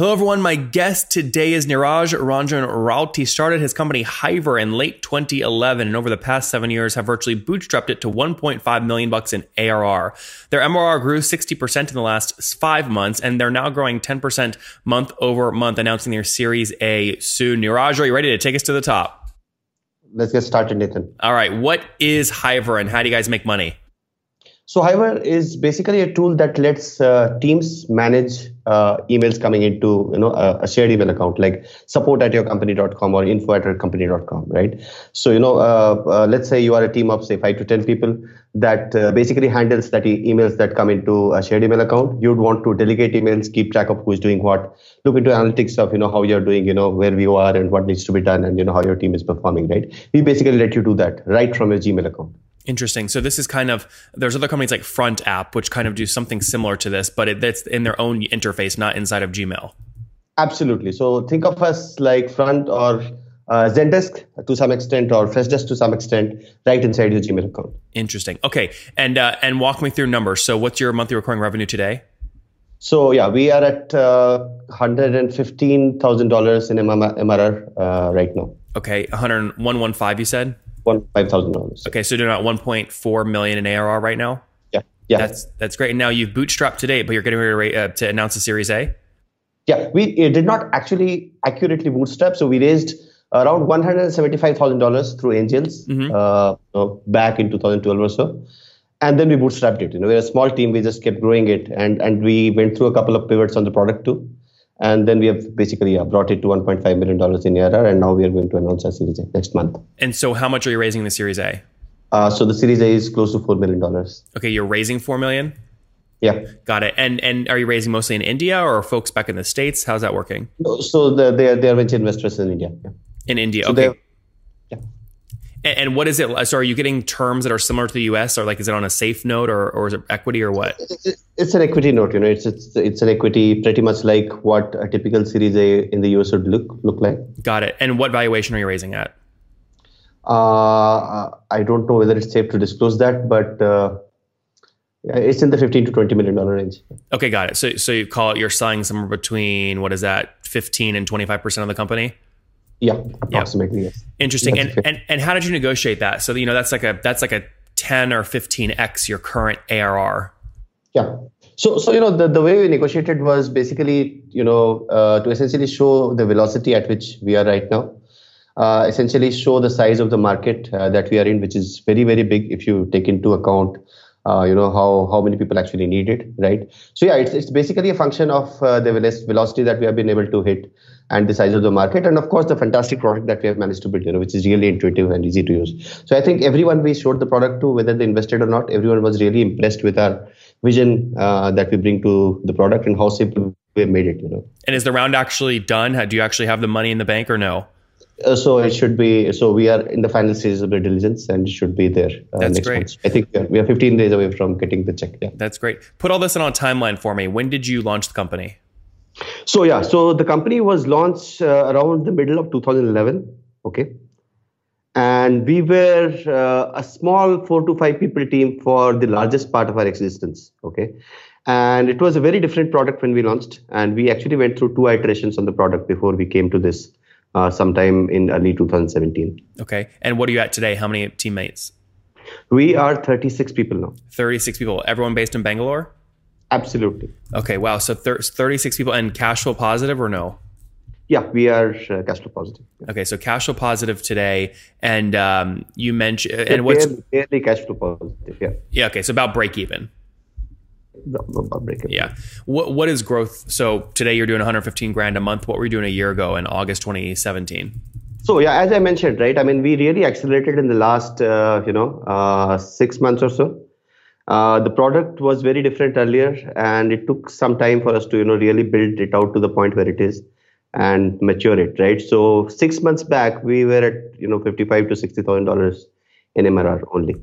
Hello, everyone. My guest today is Niraj Ranjan Rauti. Started his company Hiver in late 2011, and over the past 7 years have virtually bootstrapped it to $1.5 million in ARR. Their MRR grew 60% in the last 5 months, and they're now growing 10% month over month, announcing their Series A soon. Niraj, are you ready to take us to the top? Let's get started, Nathan. All right. What is Hiver, and how do you guys make money? So Hiver is basically a tool that lets teams manage emails coming into a shared email account, like support@yourcompany.com or info@yourcompany.com, right? So let's say you are a team of say 5 to 10 people that basically handles that emails that come into a shared email account. You'd want to delegate emails, keep track of who's doing what, look into analytics of how you're doing, where you are and what needs to be done, and how your team is performing, right? We basically let you do that right from your Gmail account. Interesting. So this is there's other companies like Front App, which kind of do something similar to this, but that's in their own interface, not inside of Gmail. Absolutely. So think of us like Front or Zendesk to some extent, or Freshdesk to some extent, right inside your Gmail account. Interesting. Okay. And walk me through numbers. So what's your monthly recurring revenue today? So yeah, we are at $115,000 in MRR right now. Okay. 115, you said? $5,000. Okay, so you're doing about $1.4 million in ARR right now? Yeah. That's great. And now you've bootstrapped today, but you're getting ready to announce a Series A? Yeah, we did not actually accurately bootstrap. So we raised around $175,000 through angels back in 2012 or so. And then we bootstrapped it. We're a small team. We just kept growing it. And we went through a couple of pivots on the product too. And then we have basically brought it to $1.5 million in ARR, and now we are going to announce our Series A next month. And so how much are you raising the Series A? So the Series A is close to $4 million. Okay, you're raising $4 million? Yeah. Got it. And are you raising mostly in India or folks back in the States? How's that working? So they are venture investors in India. Yeah. In India, so okay. Yeah. And what is it? So are you getting terms that are similar to the US, or like, is it on a safe note or is it equity or what? It's an equity note, it's an equity pretty much like what a typical Series A in the US would look like. Got it. And what valuation are you raising at? I don't know whether it's safe to disclose that, but it's in the $15 to $20 million range. Okay, got it. So you call it, you're selling somewhere between, what is that, 15 and 25% of the company? Yeah, approximately. Yep. Yes. Interesting. And how did you negotiate that? So that's like a 10 or 15x your current ARR. Yeah. So the way we negotiated was basically to essentially show the velocity at which we are right now. Essentially show the size of the market that we are in, which is very very big if you take into account how many people actually need it, right? So yeah, it's basically a function of the velocity that we have been able to hit, and the size of the market, and of course the fantastic product that we have managed to build, which is really intuitive and easy to use. So I think everyone we showed the product to, whether they invested or not, everyone was really impressed with our vision that we bring to the product and how simple we made it. And is the round actually done? Do you actually have the money in the bank or no? So it should be. So we are in the final stages of the diligence, and it should be there. That's next great. Month. I think we are 15 days away from getting the check. Yeah. That's great. Put all this on a timeline for me. When did you launch the company? So yeah, so the company was launched around the middle of 2011. Okay, and we were a small 4 to 5 people team for the largest part of our existence. Okay, and it was a very different product when we launched, and we actually went through 2 iterations on the product before we came to this. Sometime in early 2017. Okay. And what are you at today? How many teammates? We are 36 people now. 36 people. Everyone based in Bangalore? Absolutely. Okay. Wow. So 36 people, and cash flow positive or no? Yeah, we are cash flow positive. Yeah. Okay. So cash flow positive today. And you mentioned... and what's barely cash flow positive. Yeah. Yeah. Okay. So about break even. Yeah. What is growth? So today you're doing $115,000 a month. What were you doing a year ago in August 2017? So yeah, as I mentioned, right? I mean, we really accelerated in the last 6 months or so. The product was very different earlier, and it took some time for us to really build it out to the point where it is and mature it, right? So 6 months back, we were at $55,000 to $60,000 in MRR only.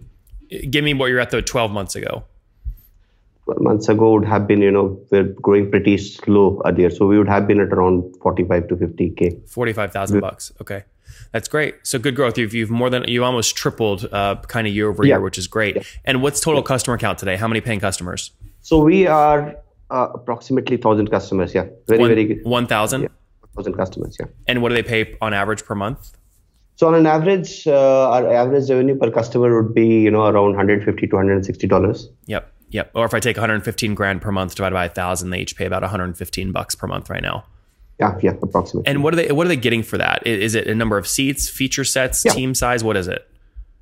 Give me what you're at though 12 months ago. 12 months ago would have been, we're growing pretty slow earlier. So we would have been at around 45 to 50K. 45,000 bucks. Okay. That's great. So good growth. You almost tripled kind of year over year, which is great. Yeah. And what's total customer count today? How many paying customers? So we are Approximately 1,000 customers, yeah. Very good. 1,000? Yeah, 1,000 customers, yeah. And what do they pay on average per month? So on an average, our average revenue per customer would be, around $150 to $160. Yep. Or if I take 115 grand per month divided by 1,000, they each pay about $115 per month right now. Yeah, approximately. And what are they getting for that? Is it a number of seats, feature sets, team size? What is it?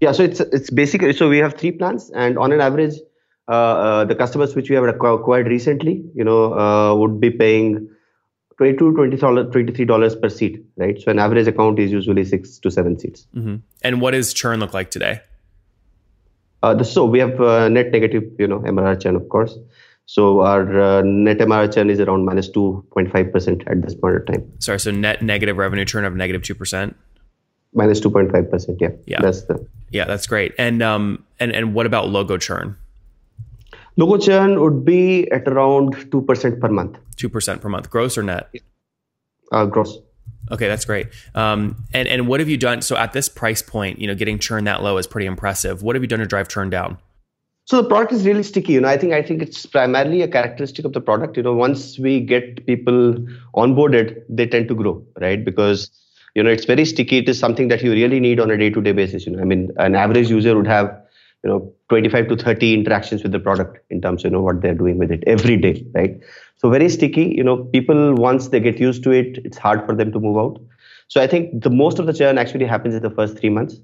Yeah, so it's basically, so we have three plans, and on an average, the customers which we have acquired recently, would be paying $22 to $23 per seat, right? So an average account is usually 6 to 7 seats. Mm-hmm. And what does churn look like today? So we have net negative, MRR churn, of course. So our net MRR churn is around minus 2.5% at this point of time. Sorry, so net negative revenue churn of negative 2%? Minus 2.5%, yeah. That's great. And and what about logo churn? Logo churn would be at around 2% per month. 2% per month, gross or net? Gross. Okay, that's great. And what have you done? So at this price point, getting churn that low is pretty impressive. What have you done to drive churn down? So the product is really sticky. I think it's primarily a characteristic of the product. Once we get people onboarded, they tend to grow, right? Because it's very sticky. It is something that you really need on a day-to-day basis. An average user would have 25 to 30 interactions with the product in terms of what they're doing with it every day, right? So very sticky. People, once they get used to it, it's hard for them to move out. So I think the most of the churn actually happens in the first 3 months.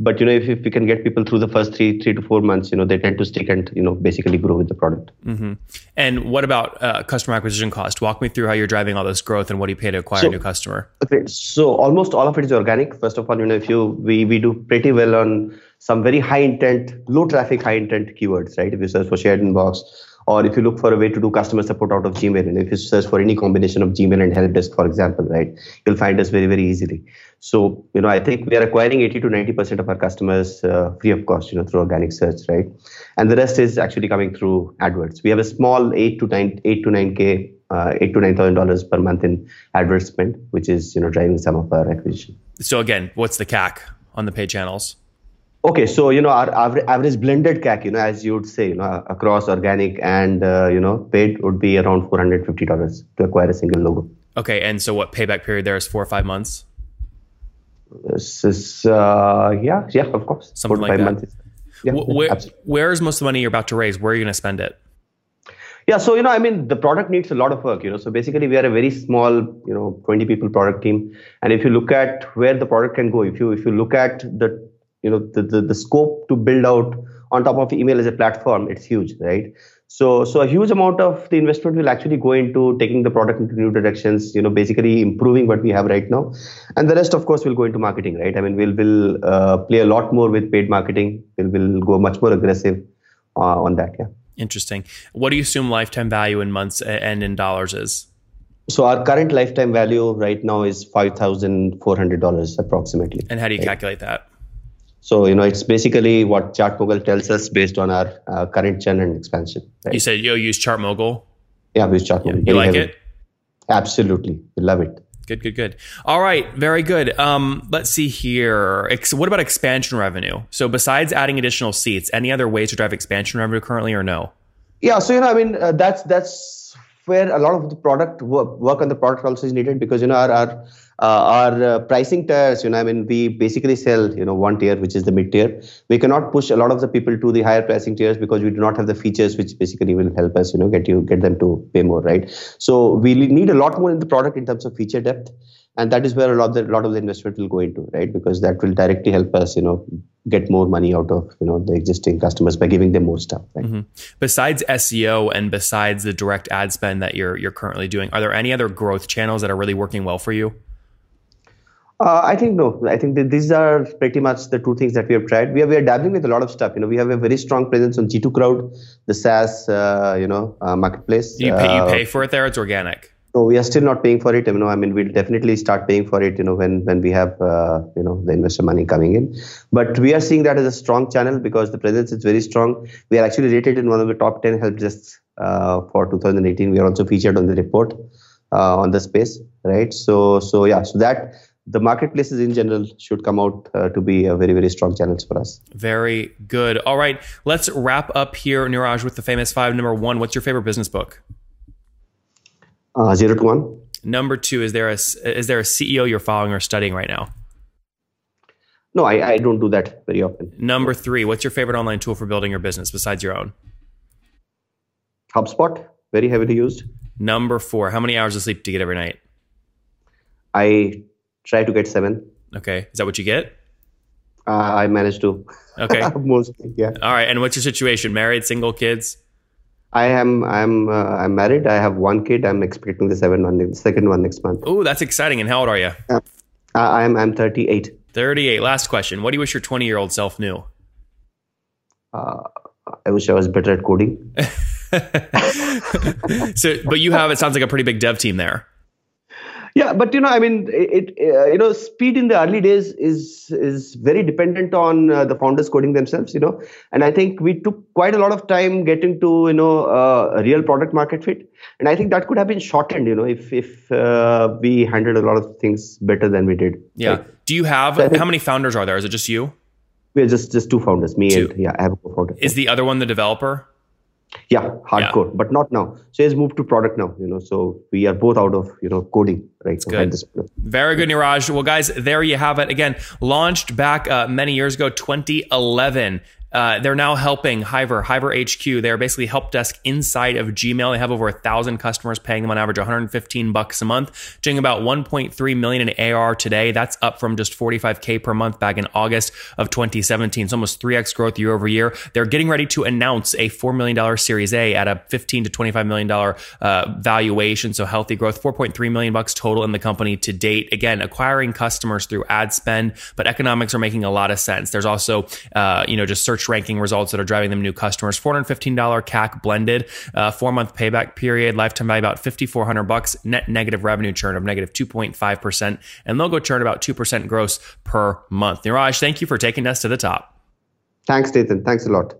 But, if we can get people through the first three to 4 months, they tend to stick and, basically grow with the product. Mm-hmm. And what about customer acquisition cost? Walk me through how you're driving all this growth and what do you pay to acquire a new customer? Okay. So almost all of it is organic. First of all, we do pretty well on some very high intent, low traffic, high intent keywords, right? If you search for shared inbox, or if you look for a way to do customer support out of Gmail, and if you search for any combination of Gmail and Helpdesk, for example, right, you'll find us very, very easily. So, I think we are acquiring 80 to 90% of our customers free of cost, through organic search, right? And the rest is actually coming through AdWords. We have a small $8,000 to $9,000 per month in AdWords spend, which is, driving some of our acquisition. So again, what's the CAC on the paid channels? Okay, so, our average blended CAC, as you would say, across organic and, paid would be around $450 to acquire a single logo. Okay, and so what payback period there is 4 or 5 months? This is, yeah, of course. Something 4 to 5 months. Yeah, where is most of the money you're about to raise? Where are you going to spend it? Yeah, so, the product needs a lot of work, So basically, we are a very small, 20 people product team. And if you look at where the product can go, if you look at the scope to build out on top of email as a platform, it's huge, right? So a huge amount of the investment will actually go into taking the product into new directions, basically improving what we have right now. And the rest, of course, will go into marketing, right? We'll play a lot more with paid marketing. We'll go much more aggressive on that, yeah. Interesting. What do you assume lifetime value in months and in dollars is? So our current lifetime value right now is $5,400 approximately. And how do you calculate that? So, it's basically what ChartMogul tells us based on our current churn and expansion. Right? You said you'll use ChartMogul? Yeah, we use ChartMogul. Yeah. You like it? Absolutely. We love it. Good. All right. Very good. Let's see here. What about expansion revenue? So besides adding additional seats, any other ways to drive expansion revenue currently or no? Yeah. So, that's where a lot of the product work on the product also is needed because, our pricing tiers, we basically sell, one tier, which is the mid tier. We cannot push a lot of the people to the higher pricing tiers because we do not have the features which basically will help us, get them to pay more, right? So we need a lot more in the product in terms of feature depth. And that is where a lot of the investment will go into, right? Because that will directly help us, get more money out of, the existing customers by giving them more stuff. Right? Mm-hmm. Besides SEO and besides the direct ad spend that you're currently doing, are there any other growth channels that are really working well for you? I think no. I think these are pretty much the two things that we have tried. We are dabbling with a lot of stuff. We have a very strong presence on G2 Crowd, the SaaS, marketplace. You pay for it there? It's organic. No, we are still not paying for it. We'll definitely start paying for it. When we have the investor money coming in. But we are seeing that as a strong channel because the presence is very strong. We are actually rated in one of the top 10 help desks for 2018. We are also featured on the report on the space, right? So that. The marketplaces in general should come out to be a very, very strong challenge for us. Very good. All right. Let's wrap up here, Niraj, with the famous five. Number one, what's your favorite business book? 0 to 1. Number 2, is there a CEO you're following or studying right now? No, I don't do that very often. Number 3, what's your favorite online tool for building your business besides your own? HubSpot, very heavily used. Number 4, how many hours of sleep do you get every night? I try to get 7. Okay, is that what you get? I manage to. Okay. Mostly, yeah. All right, and what's your situation? Married, single, kids? I'm married. I have one kid. I'm expecting the second one next month. Oh, that's exciting. And how old are you? I'm 38. 38. Last question. What do you wish your 20-year-old self knew? I wish I was better at coding. But you have, it sounds like a pretty big dev team there. Yeah, but speed in the early days is very dependent on the founders coding themselves, and I think we took quite a lot of time getting to, a real product market fit. And I think that could have been shortened, if we handled a lot of things better than we did. Yeah. Like, do you have, how many founders are there? Is it just you? We're just two founders, me and I have a co-founder. Is the other one the developer? Yeah, hardcore, but not now. So he's moved to product now, so we are both out of, coding right now. Good. Very good, Niraj. Well, guys, there you have it. Again, launched back many years ago, 2011. They're now helping Hiver HQ. They're basically help desk inside of Gmail. They have over 1,000 customers, paying them on average $115 a month, doing about 1.3 million in ARR today. That's up from just $45K per month back in August of 2017. It's almost 3x growth year over year. They're getting ready to announce a $4 million Series A at a $15 to $25 million valuation. So healthy growth, $4.3 million total in the company to date. Again, acquiring customers through ad spend, but economics are making a lot of sense. There's also, just search ranking results that are driving them new customers. $415 CAC blended, 4-month payback period, lifetime value about $5,400, net negative revenue churn of negative 2.5%, and logo churn about 2% gross per month. Niraj, thank you for taking us to the top. Thanks, Nathan. Thanks a lot.